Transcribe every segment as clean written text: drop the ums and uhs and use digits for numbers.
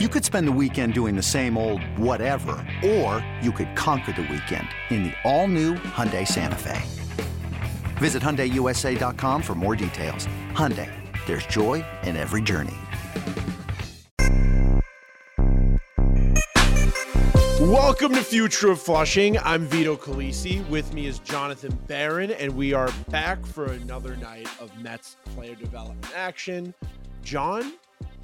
You could spend the weekend doing the same old whatever, or you could conquer the weekend in the all-new Hyundai Santa Fe. Visit HyundaiUSA.com for more details. Hyundai, there's joy in every journey. Welcome to Future of Flushing. I'm Vito Khaleesi. With me is Jonathan Barron, and we are back for another night of Mets player development action. John,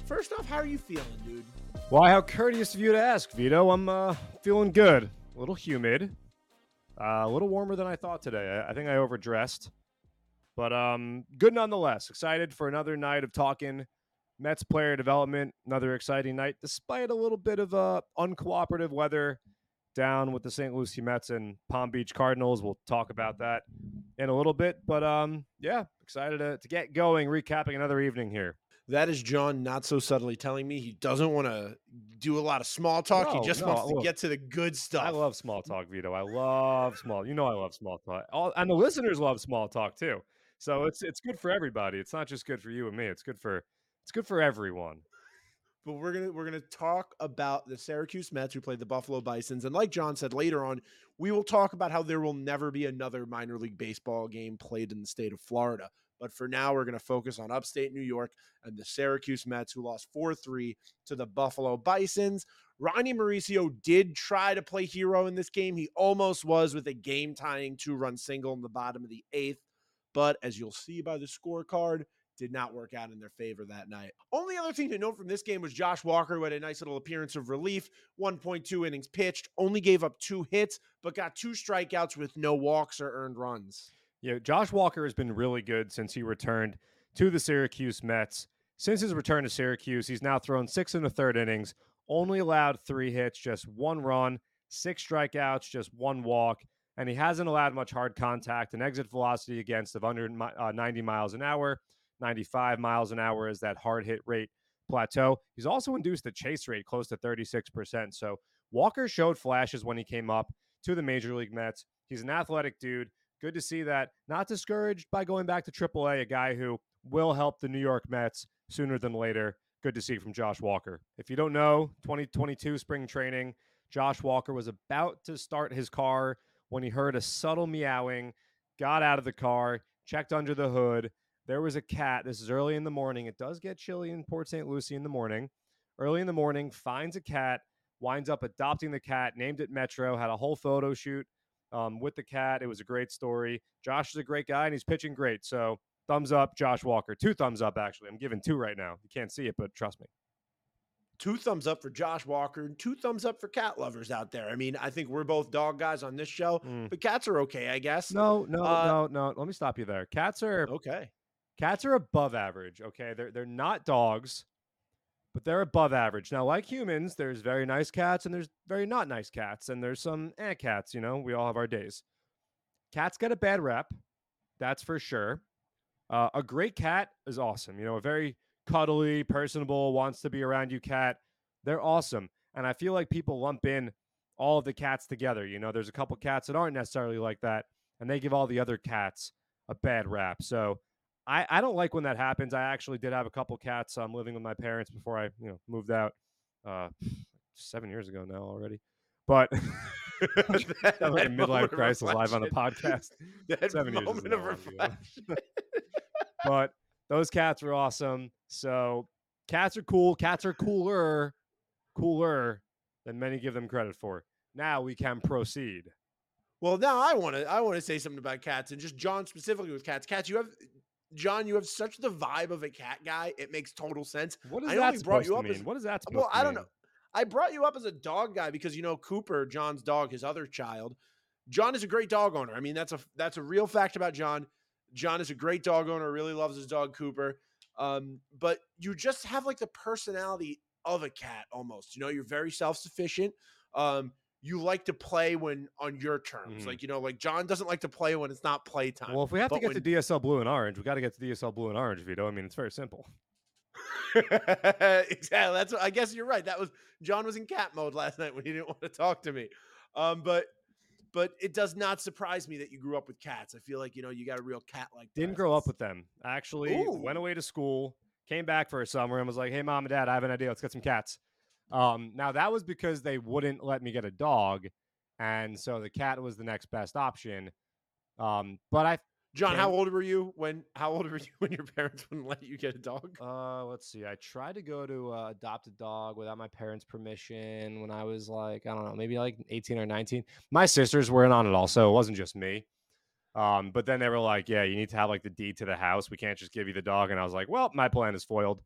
first off, how are you feeling, dude? Why, how courteous of you to ask, Vito. I'm feeling good. A little humid. A little warmer than I thought today. I think I overdressed. But good nonetheless. Excited for another night of talking Mets player development. Another exciting night, despite a little bit of uncooperative weather down with the St. Lucie Mets and Palm Beach Cardinals. We'll talk about that in a little bit. But yeah, excited to get going, recapping another evening here. That is John not so subtly telling me he doesn't want to do a lot of small talk. He just wants to get to the good stuff. I love small talk, Vito. I love small talk. And the listeners love small talk too. So it's good for everybody. It's not just good for you and me. It's good for everyone. But we're gonna talk about the Syracuse Mets, who played the Buffalo Bisons. And like John said, later on, we will talk about how there will never be another minor league baseball game played in the state of Florida. But for now, we're going to focus on upstate New York and the Syracuse Mets, who lost 4-3 to the Buffalo Bisons. Ronnie Mauricio did try to play hero in this game. He almost was, with a game-tying 2-run single in the bottom of the 8th. But as you'll see by the scorecard, did not work out in their favor that night. Only other thing to note from this game was Josh Walker, who had a nice little appearance of relief. 1.2 innings pitched, only gave up 2 hits, but got 2 strikeouts with no walks or earned runs. Yeah, Josh Walker has been really good since he returned to the Syracuse Mets. Since his return to Syracuse, he's now thrown 6 1/3 innings, only allowed 3 hits, just 1 run, 6 strikeouts, just 1 walk, and he hasn't allowed much hard contact. An exit velocity against of under 90 miles an hour, 95 miles an hour is that hard hit rate plateau. He's also induced a chase rate close to 36%. So Walker showed flashes when he came up to the Major League Mets. He's an athletic dude. Good to see that. Not discouraged by going back to AAA, a guy who will help the New York Mets sooner than later. Good to see from Josh Walker. If you don't know, 2022 spring training, Josh Walker was about to start his car when he heard a subtle meowing, got out of the car, checked under the hood. There was a cat. This is early in the morning. It does get chilly in Port St. Lucie in the morning. Early in the morning, finds a cat, winds up adopting the cat, named it Metro, had a whole photo shoot with the cat. It was a great story. Josh is a great guy, and he's pitching great. So thumbs up, Josh Walker. 2 thumbs up, actually. I'm giving 2 right now. You can't see it, but trust me. 2 thumbs up for Josh Walker and 2 thumbs up for cat lovers out there. I mean, I think we're both dog guys on this show, but cats are okay, I guess. No. Let me stop you there. Cats are okay. Cats are above average, okay? They're not dogs, but they're above average. Now, like humans, there's very nice cats and there's very not nice cats. And there's some cats, you know, we all have our days. Cats get a bad rep. That's for sure. A great cat is awesome. You know, a very cuddly, personable, wants to be around you cat. They're awesome. And I feel like people lump in all of the cats together. You know, there's a couple cats that aren't necessarily like that, and they give all the other cats a bad rap. So I don't like when that happens. I actually did have a couple cats. I'm living with my parents before I, moved out 7 years ago now already. But that like a midlife crisis live on a podcast. That 7 years of reflection. But those cats were awesome. So cats are cool. Cats are cooler than many give them credit for. Now we can proceed. Well, now I want to say something about cats, and just John specifically with cats. Cats, you have. John, you have such the vibe of a cat guy. It makes total sense. What does that supposed to mean? I don't know. I brought you up as a dog guy because, Cooper, John's dog, his other child. John is a great dog owner. I mean, that's a real fact about John. John is a great dog owner, really loves his dog, Cooper. But you just have like the personality of a cat almost. You're very self-sufficient. You like to play when on your terms, like John doesn't like to play when it's not playtime. Well, if we have to get to DSL Blue and Orange, we got to get to DSL Blue and Orange, Vito. I mean, it's very simple. Exactly. That's what, I guess you're right. That was John was in cat mode last night when he didn't want to talk to me. But it does not surprise me that you grew up with cats. I feel like, you got a real cat like that. Didn't grow up with them. Actually went away to school, came back for a summer and was like, hey, mom and dad, I have an idea. Let's get some cats. Now, that was because they wouldn't let me get a dog, and so the cat was the next best option. But I... John, how old were you when your parents wouldn't let you get a dog? Let's see. I tried to go to adopt a dog without my parents' permission when I was like, I don't know, maybe like 18 or 19. My sisters were in on it also. It wasn't just me. But then they were like, yeah, you need to have like the deed to the house. We can't just give you the dog. And I was like, well, my plan is foiled.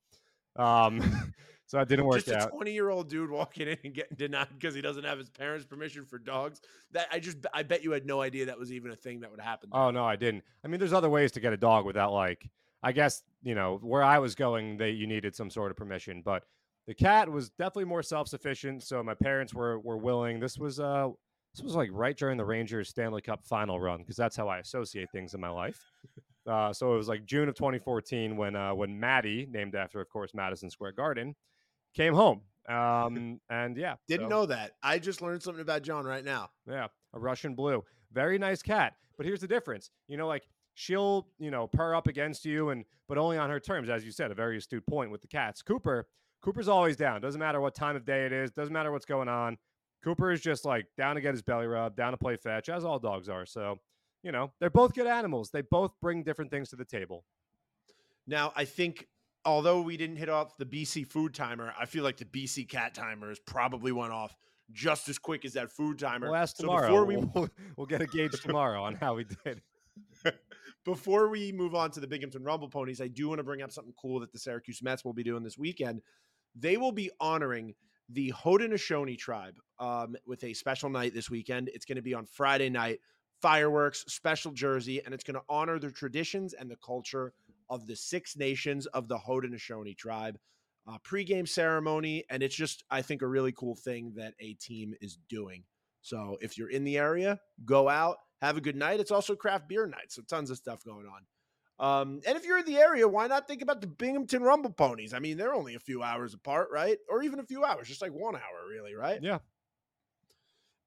So it didn't work out. Just a 20-year-old dude walking in and getting denied because he doesn't have his parents' permission for dogs. I bet you had no idea that was even a thing that would happen. Oh, no, I didn't. I mean, there's other ways to get a dog without, like, I guess, you know, where I was going, that you needed some sort of permission. But the cat was definitely more self-sufficient, so my parents were willing. This was like right during the Rangers Stanley Cup final run, because that's how I associate things in my life. So it was like June of 2014 when Maddie, named after, of course, Madison Square Garden, came home. And yeah, didn't know that. I just learned something about John right now. Yeah. A Russian blue, very nice cat. But here's the difference, you know, like she'll, you know, purr up against you, but only on her terms, as you said, a very astute point with the cats. Cooper's always down. Doesn't matter what time of day it is. Doesn't matter what's going on. Cooper is just like down to get his belly rubbed, down to play fetch, as all dogs are. So, you know, they're both good animals. They both bring different things to the table. Now, I think, although we didn't hit off the BC food timer, I feel like the BC cat timer is probably went off just as quick as that food timer. We'll ask tomorrow. So we'll get a gauge tomorrow on how we did. Before we move on to the Binghamton Rumble Ponies, I do want to bring up something cool that the Syracuse Mets will be doing this weekend. They will be honoring the Haudenosaunee tribe with a special night this weekend. It's going to be on Friday night, fireworks, special jersey, and it's going to honor the traditions and the culture of the Six Nations of the Haudenosaunee tribe. Pre-game ceremony, and it's just, I think, a really cool thing that a team is doing. So if you're in the area, go out, have a good night. It's also craft beer night, so tons of stuff going on. And if you're in the area, why not think about the Binghamton Rumble Ponies? I mean, they're only a few hours apart, right? Or even a few hours, just like 1 hour, really, right? Yeah.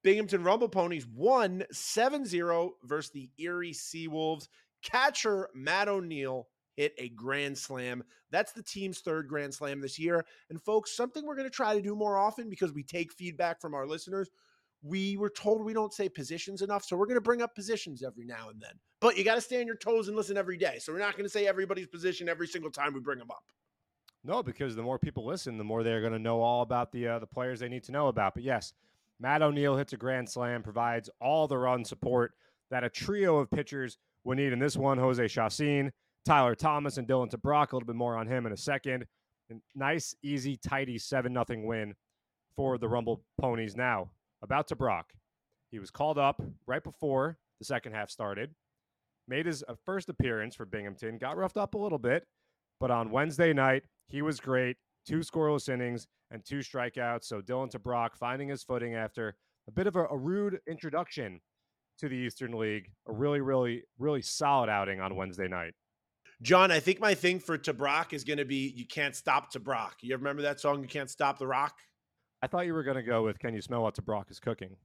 Binghamton Rumble Ponies won 7-0 versus the Erie Seawolves. Catcher Matt O'Neill hit a grand slam. That's the team's third grand slam this year. And folks, something we're going to try to do more often because we take feedback from our listeners. We were told we don't say positions enough, so we're going to bring up positions every now and then. But you got to stay on your toes and listen every day. So we're not going to say everybody's position every single time we bring them up. No, because the more people listen, the more they're going to know all about the players they need to know about. But yes, Matt O'Neill hits a grand slam, provides all the run support that a trio of pitchers would need in this one. Jose Chacin, Tyler Thomas, and Dylan Tebrake. A little bit more on him in a second. And nice, easy, tidy 7-0 win for the Rumble Ponies. Now, about Tebrake. He was called up right before the second half started, made his first appearance for Binghamton, got roughed up a little bit, but on Wednesday night, he was great. 2 scoreless innings and 2 strikeouts. So Dylan Tebrake finding his footing after a bit of a rude introduction to the Eastern League. A really, really, really solid outing on Wednesday night. John, I think my thing for Tebrake is going to be "You Can't Stop Tebrake." You ever remember that song, "You Can't Stop the Rock"? I thought you were going to go with "Can you smell what Tebrake is cooking?"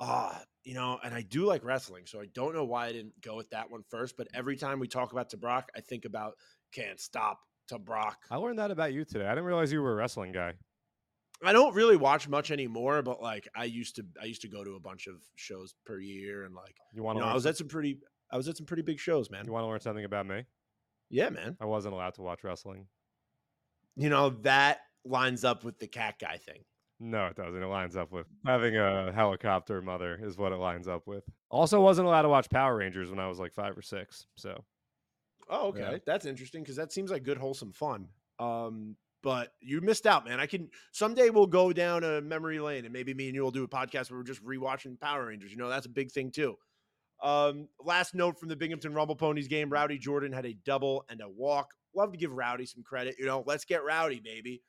You know, and I do like wrestling, so I don't know why I didn't go with that one first. But every time we talk about Tebrake, I think about "Can't Stop Tebrake." I learned that about you today. I didn't realize you were a wrestling guy. I don't really watch much anymore, but like I used to go to a bunch of shows per year, and like I was at some pretty big shows, man. You want to learn something about me? Yeah, man. I wasn't allowed to watch wrestling. You know, that lines up with the cat guy thing. No, it doesn't. It lines up with having a helicopter mother is what it lines up with. Also wasn't allowed to watch Power Rangers when I was like 5 or 6. So. Oh, okay. Yeah. That's interesting because that seems like good, wholesome fun. But you missed out, man. Someday we'll go down a memory lane and maybe me and you will do a podcast where we're just rewatching Power Rangers. You know, that's a big thing too. Last note from the Binghamton Rumble Ponies game, Rowdy Jordan had a double and a walk. Love to give Rowdy some credit. You know, let's get rowdy, baby.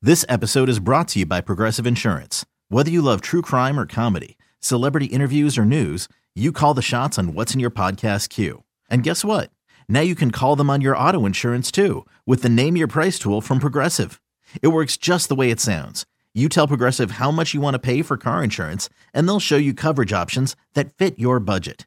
This episode is brought to you by Progressive Insurance. Whether you love true crime or comedy, celebrity interviews or news, you call the shots on what's in your podcast queue. And guess what? Now you can call them on your auto insurance too with the Name Your Price tool from Progressive. It works just the way it sounds. You tell Progressive how much you want to pay for car insurance, and they'll show you coverage options that fit your budget.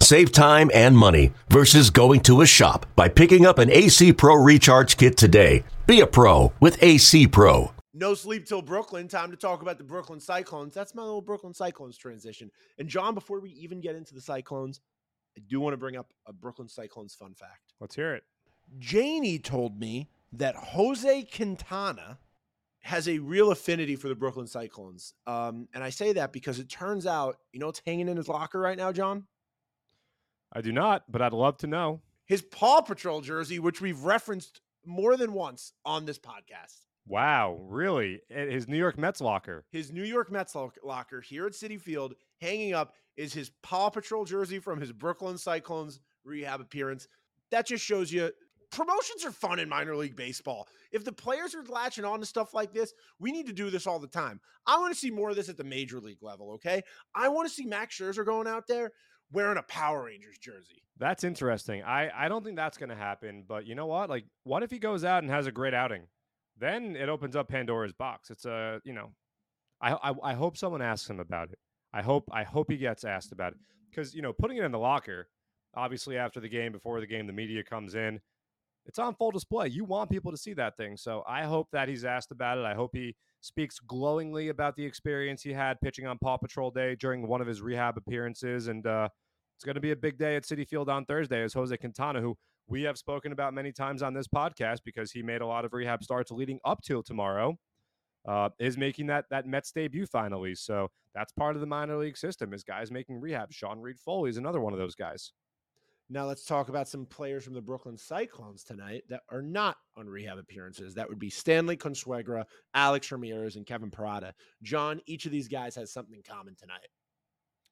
Save time and money versus going to a shop by picking up an AC Pro Recharge Kit today. Be a pro with AC Pro. No sleep till Brooklyn. Time to talk about the Brooklyn Cyclones. That's my little Brooklyn Cyclones transition. And John, before we even get into the Cyclones, I do want to bring up a Brooklyn Cyclones fun fact. Let's hear it. Janie told me that Jose Quintana has a real affinity for the Brooklyn Cyclones. And I say that because it turns out, you know what's hanging in his locker right now, John? I do not, but I'd love to know. His Paw Patrol jersey, which we've referenced more than once on this podcast. Wow, really? His New York Mets locker. His New York Mets locker here at Citi Field, hanging up, is his Paw Patrol jersey from his Brooklyn Cyclones rehab appearance. That just shows you promotions are fun in minor league baseball. If the players are latching on to stuff like this, we need to do this all the time. I want to see more of this at the major league level, okay? I want to see Max Scherzer going out there wearing a Power Rangers jersey. That's interesting. I don't think that's going to happen, but you know what? Like, what if he goes out and has a great outing? Then it opens up Pandora's box. It's a, you know, I hope someone asks him about it. I hope he gets asked about it, because, you know, putting it in the locker, obviously after the game, before the game, the media comes in, it's on full display. You want people to see that thing. So I hope that he's asked about it. I hope he speaks glowingly about the experience he had pitching on Paw Patrol Day during one of his rehab appearances. And it's going to be a big day at Citi Field on Thursday as Jose Quintana, who we have spoken about many times on this podcast because he made a lot of rehab starts leading up till tomorrow, is making that Mets debut finally. So that's part of the minor league system, is guys making rehab. Sean Reed Foley is another one of those guys. Now let's talk about some players from the Brooklyn Cyclones tonight that are not on rehab appearances. That would be Stanley Consuegra, Alex Ramirez, and Kevin Parada. John, each of these guys has something in common tonight.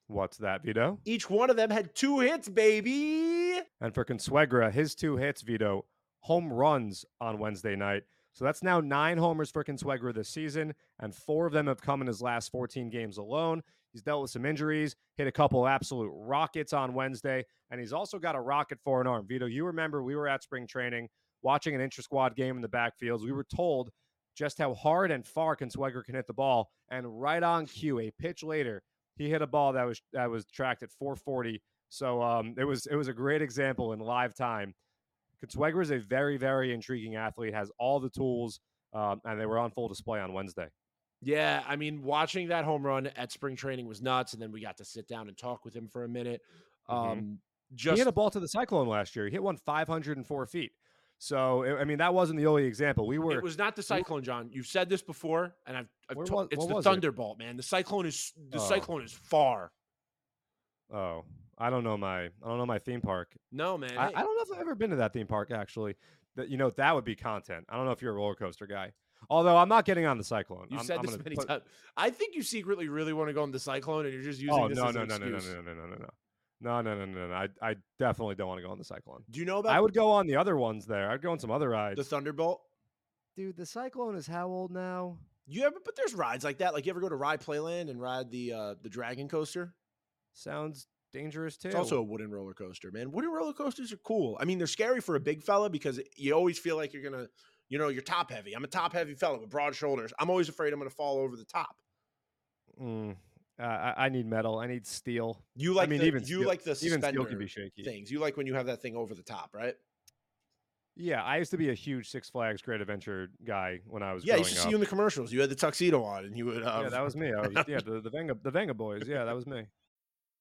What's that, Vito? Each one of them had two hits, baby! And for Consuegra, his two hits, Vito, home runs on Wednesday night. So that's now 9 homers for Consuegra this season, and 4 of them have come in his last 14 games alone. He's dealt with some injuries, hit a couple absolute rockets on Wednesday, and he's also got a rocket for an arm. Vito, you remember we were at spring training watching an inter-squad game in the backfields. We were told just how hard and far Kinsweger can hit the ball, and right on cue, a pitch later, he hit a ball that was tracked at 440. So it was a great example in live time. Kinsweger is a very, very intriguing athlete, has all the tools, and they were on full display on Wednesday. Yeah, I mean, watching that home run at spring training was nuts, and then we got to sit down and talk with him for a minute. He hit a ball to the Cyclone last year. He hit one 504 feet. So, I mean, that wasn't the only example. It was not the Cyclone, John. You've said this before, and I've told it's the Thunderbolt, man. The Cyclone is far. Oh, I don't know my theme park. No, man. I don't know if I've ever been to that theme park actually. That would be content. I don't know if you're a roller coaster guy. Although I'm not getting on the Cyclone. You've said this many times. I think you secretly really want to go on the Cyclone, and you're just using this as an excuse. No. I definitely don't want to go on the Cyclone. Do you know about? I would go on the other ones there. I'd go on some other rides. The Thunderbolt? Dude, the Cyclone is how old now? But there's rides like that. Like, you ever go to Ride Playland and ride the Dragon Coaster? Sounds dangerous too. It's also a wooden roller coaster, man. Wooden roller coasters are cool. I mean, they're scary for a big fella because you always feel like you're gonna. You know, you're top heavy. I'm a top heavy fellow with broad shoulders. I'm always afraid I'm going to fall over the top. I need metal. I need steel. Even steel can be shaky. Things you like when you have that thing over the top, right? Yeah, I used to be a huge Six Flags Great Adventure guy when I was. Yeah, I used to see you in the commercials. You had the tuxedo on, and you would. Yeah, that was me. The Venga boys. Yeah, that was me.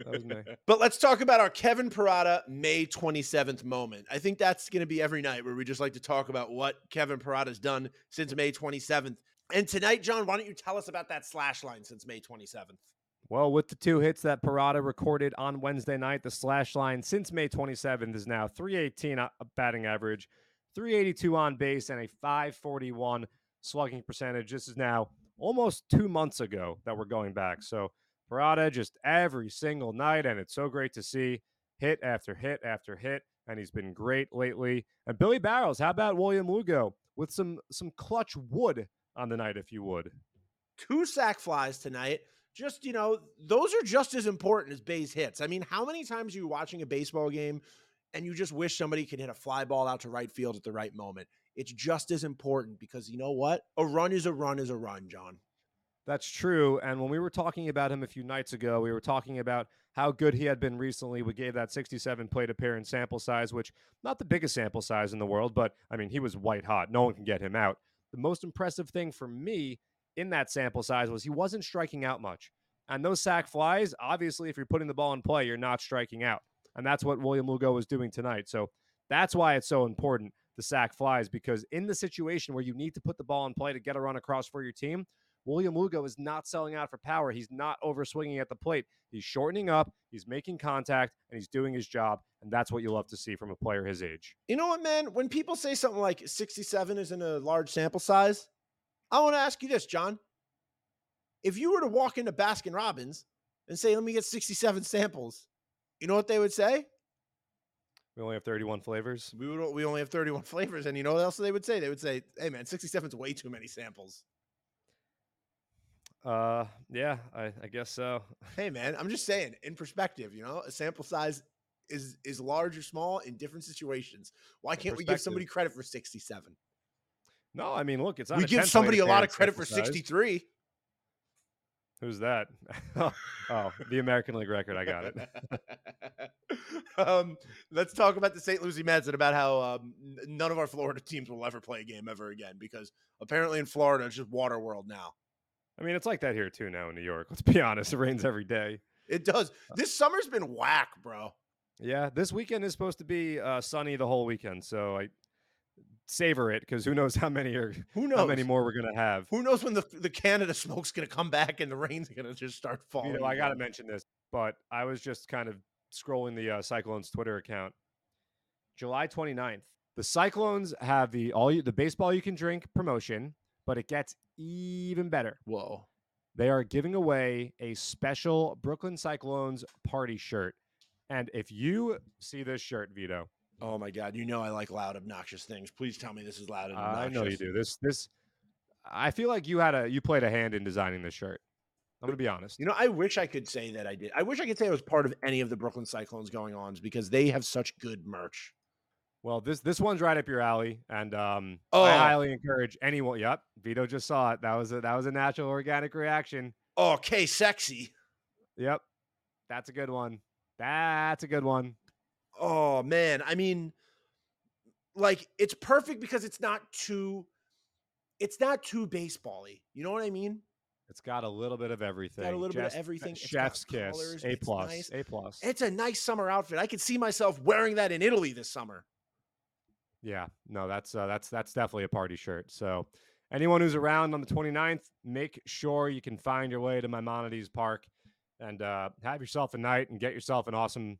That was me. But let's talk about our Kevin Parada May 27th moment. I think that's going to be every night where we just like to talk about what Kevin Parada's done since May 27th. And tonight, John, why don't you tell us about that slash line since May 27th? Well, with the two hits that Parada recorded on Wednesday night, the slash line since May 27th is now .318 batting average, .382 on base, and a .541 slugging percentage. This is now almost 2 months ago that we're going back. So Parada just every single night, and it's so great to see hit after hit after hit, and he's been great lately. And Billy Barrows, how about William Lugo with some clutch wood on the night, if you would. Two sack flies tonight. Just, you know, those are just as important as base hits. I mean, how many times are you watching a baseball game and you just wish somebody could hit a fly ball out to right field at the right moment? It's just as important because you know what? A run is a run is a run, John. That's true. And when we were talking about him a few nights ago, we were talking about how good he had been recently. We gave that 67 plate appearance sample size, which not the biggest sample size in the world, but I mean, he was white hot. No one can get him out. The most impressive thing for me in that sample size was he wasn't striking out much. And those sack flies, obviously, if you're putting the ball in play, you're not striking out. And that's what William Lugo was doing tonight. So that's why it's so important, the sack flies, because in the situation where you need to put the ball in play to get a run across for your team, William Lugo is not selling out for power. He's not overswinging at the plate. He's shortening up, he's making contact, and he's doing his job. And that's what you love to see from a player his age. You know what, man? When people say something like 67 is in a large sample size, I want to ask you this, John. If you were to walk into Baskin Robbins and say, let me get 67 samples, you know what they would say? We only have 31 flavors. We only have 31 flavors. And you know what else they would say? They would say, hey, man, 67 is way too many samples. Yeah, I guess so. Hey, man, I'm just saying in perspective, you know, a sample size is large or small in different situations. Why can't we give somebody credit for 67? No, I mean, look, it's not we give somebody a lot of credit for 63. Who's that? Oh, the American League record. I got it. Let's talk about the St. Lucie Mets and about how none of our Florida teams will ever play a game ever again, because apparently in Florida, it's just water world now. I mean, it's like that here too now in New York. Let's be honest. It rains every day. It does. This summer's been whack, bro. Yeah, this weekend is supposed to be sunny the whole weekend, so I savor it because who knows how many more we're gonna have. Who knows when the Canada smoke's gonna come back and the rain's gonna just start falling. You know, I gotta mention this, but I was just kind of scrolling the Cyclones Twitter account. July 29th, the Cyclones have the baseball you can drink promotion, but it gets even better. Whoa! They are giving away a special Brooklyn Cyclones party shirt. And if you see this shirt, Vito. Oh, my God. You know I like loud, obnoxious things. Please tell me this is loud and obnoxious. I know you do. This. I feel like you played a hand in designing this shirt. I'm going to be honest. You know, I wish I could say that I did. I wish I could say I was part of any of the Brooklyn Cyclones going-ons because they have such good merch. Well, this one's right up your alley, and I highly encourage anyone. Yep, Vito just saw it. That was a natural, organic reaction. Okay, sexy. Yep, that's a good one. That's a good one. Oh, man. I mean, like, it's perfect because it's not too baseball-y. You know what I mean? It's got a little bit of everything. Chef's kiss. Colors. A plus. It's a nice summer outfit. I could see myself wearing that in Italy this summer. Yeah, no, that's definitely a party shirt. So anyone who's around on the 29th, make sure you can find your way to Maimonides Park. And have yourself a night and get yourself an awesome,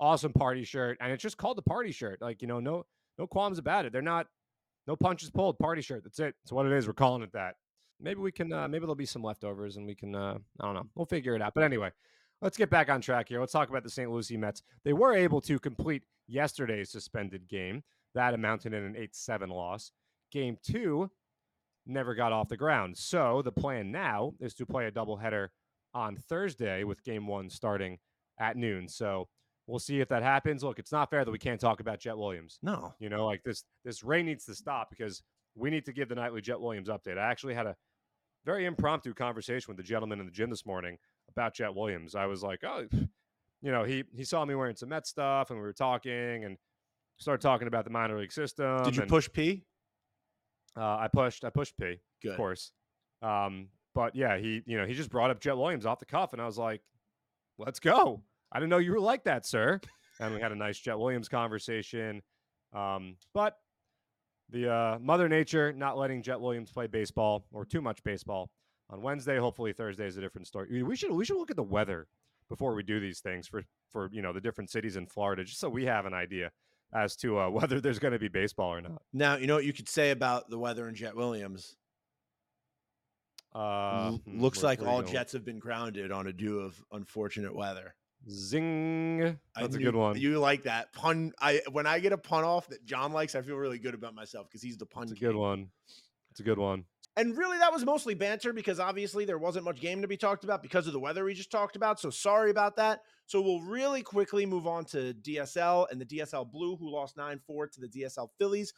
awesome party shirt. And it's just called the party shirt. Like, you know, no qualms about it. No punches pulled, party shirt. That's it. That's what it is. We're calling it that. Maybe we can, maybe there'll be some leftovers and we can, I don't know. We'll figure it out. But anyway, let's get back on track here. Let's talk about the St. Lucie Mets. They were able to complete yesterday's suspended game. That amounted in an 8-7 loss. Game 2 never got off the ground. So the plan now is to play a doubleheader on Thursday with game 1 starting at noon. So we'll see if that happens. Look, it's not fair that we can't talk about Jet Williams. No. You know, like this rain needs to stop because we need to give the nightly Jet Williams update. I actually had a very impromptu conversation with the gentleman in the gym this morning about Jet Williams. I was like, oh, you know, he saw me wearing some Met stuff and we were talking and started talking about the minor league system. Did you push P? I pushed P. Good. Of course. But yeah, he just brought up Jet Williams off the cuff, and I was like, "Let's go!" I didn't know you were like that, sir. And we had a nice Jet Williams conversation. But the Mother Nature not letting Jet Williams play baseball, or too much baseball, on Wednesday. Hopefully Thursday is a different story. We should look at the weather before we do these things for you know, the different cities in Florida, just so we have an idea as to whether there's going to be baseball or not. Now, you know what you could say about the weather in Jet Williams? Looks like all Jets have been grounded on a due of unfortunate weather. Zing. That's a good one. You like that pun? When I get a pun off that John likes, I feel really good about myself because he's the pun. It's a good one. It's a good one. And really, that was mostly banter because obviously there wasn't much game to be talked about because of the weather we just talked about. So sorry about that. So we'll really quickly move on to DSL and the DSL Blue, who lost 9-4 to the DSL Phillies.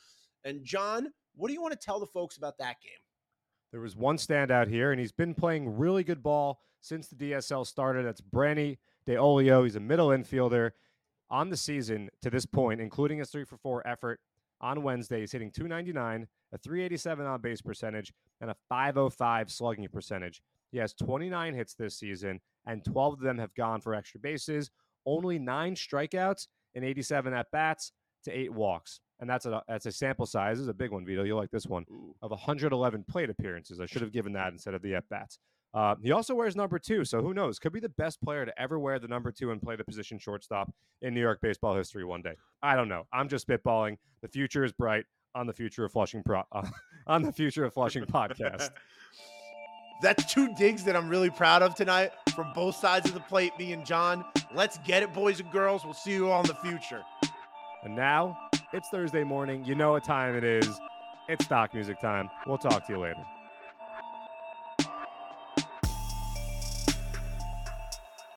And John, what do you want to tell the folks about that game? There was one standout here, and he's been playing really good ball since the DSL started. That's Branny DeOlio. He's a middle infielder on the season to this point, including his 3-for-4 effort on Wednesday. He's hitting .299, a .387 on-base percentage, and a .505 slugging percentage. He has 29 hits this season, and 12 of them have gone for extra bases. Only 9 strikeouts and 87 at-bats to 8 walks. And that's a sample size. This is a big one, Vito. You'll like this one. Of 111 plate appearances. I should have given that instead of the at-bats. He also wears number 2, so who knows? Could be the best player to ever wear the number 2 and play the position shortstop in New York baseball history one day. I don't know. I'm just spitballing. The future is bright on the Future of Flushing on the Future of Flushing podcast. That's 2 digs that I'm really proud of tonight from both sides of the plate, me and John. Let's get it, boys and girls. We'll see you all in the future. And now... it's Thursday morning. You know what time it is. It's stock music time. We'll talk to you later.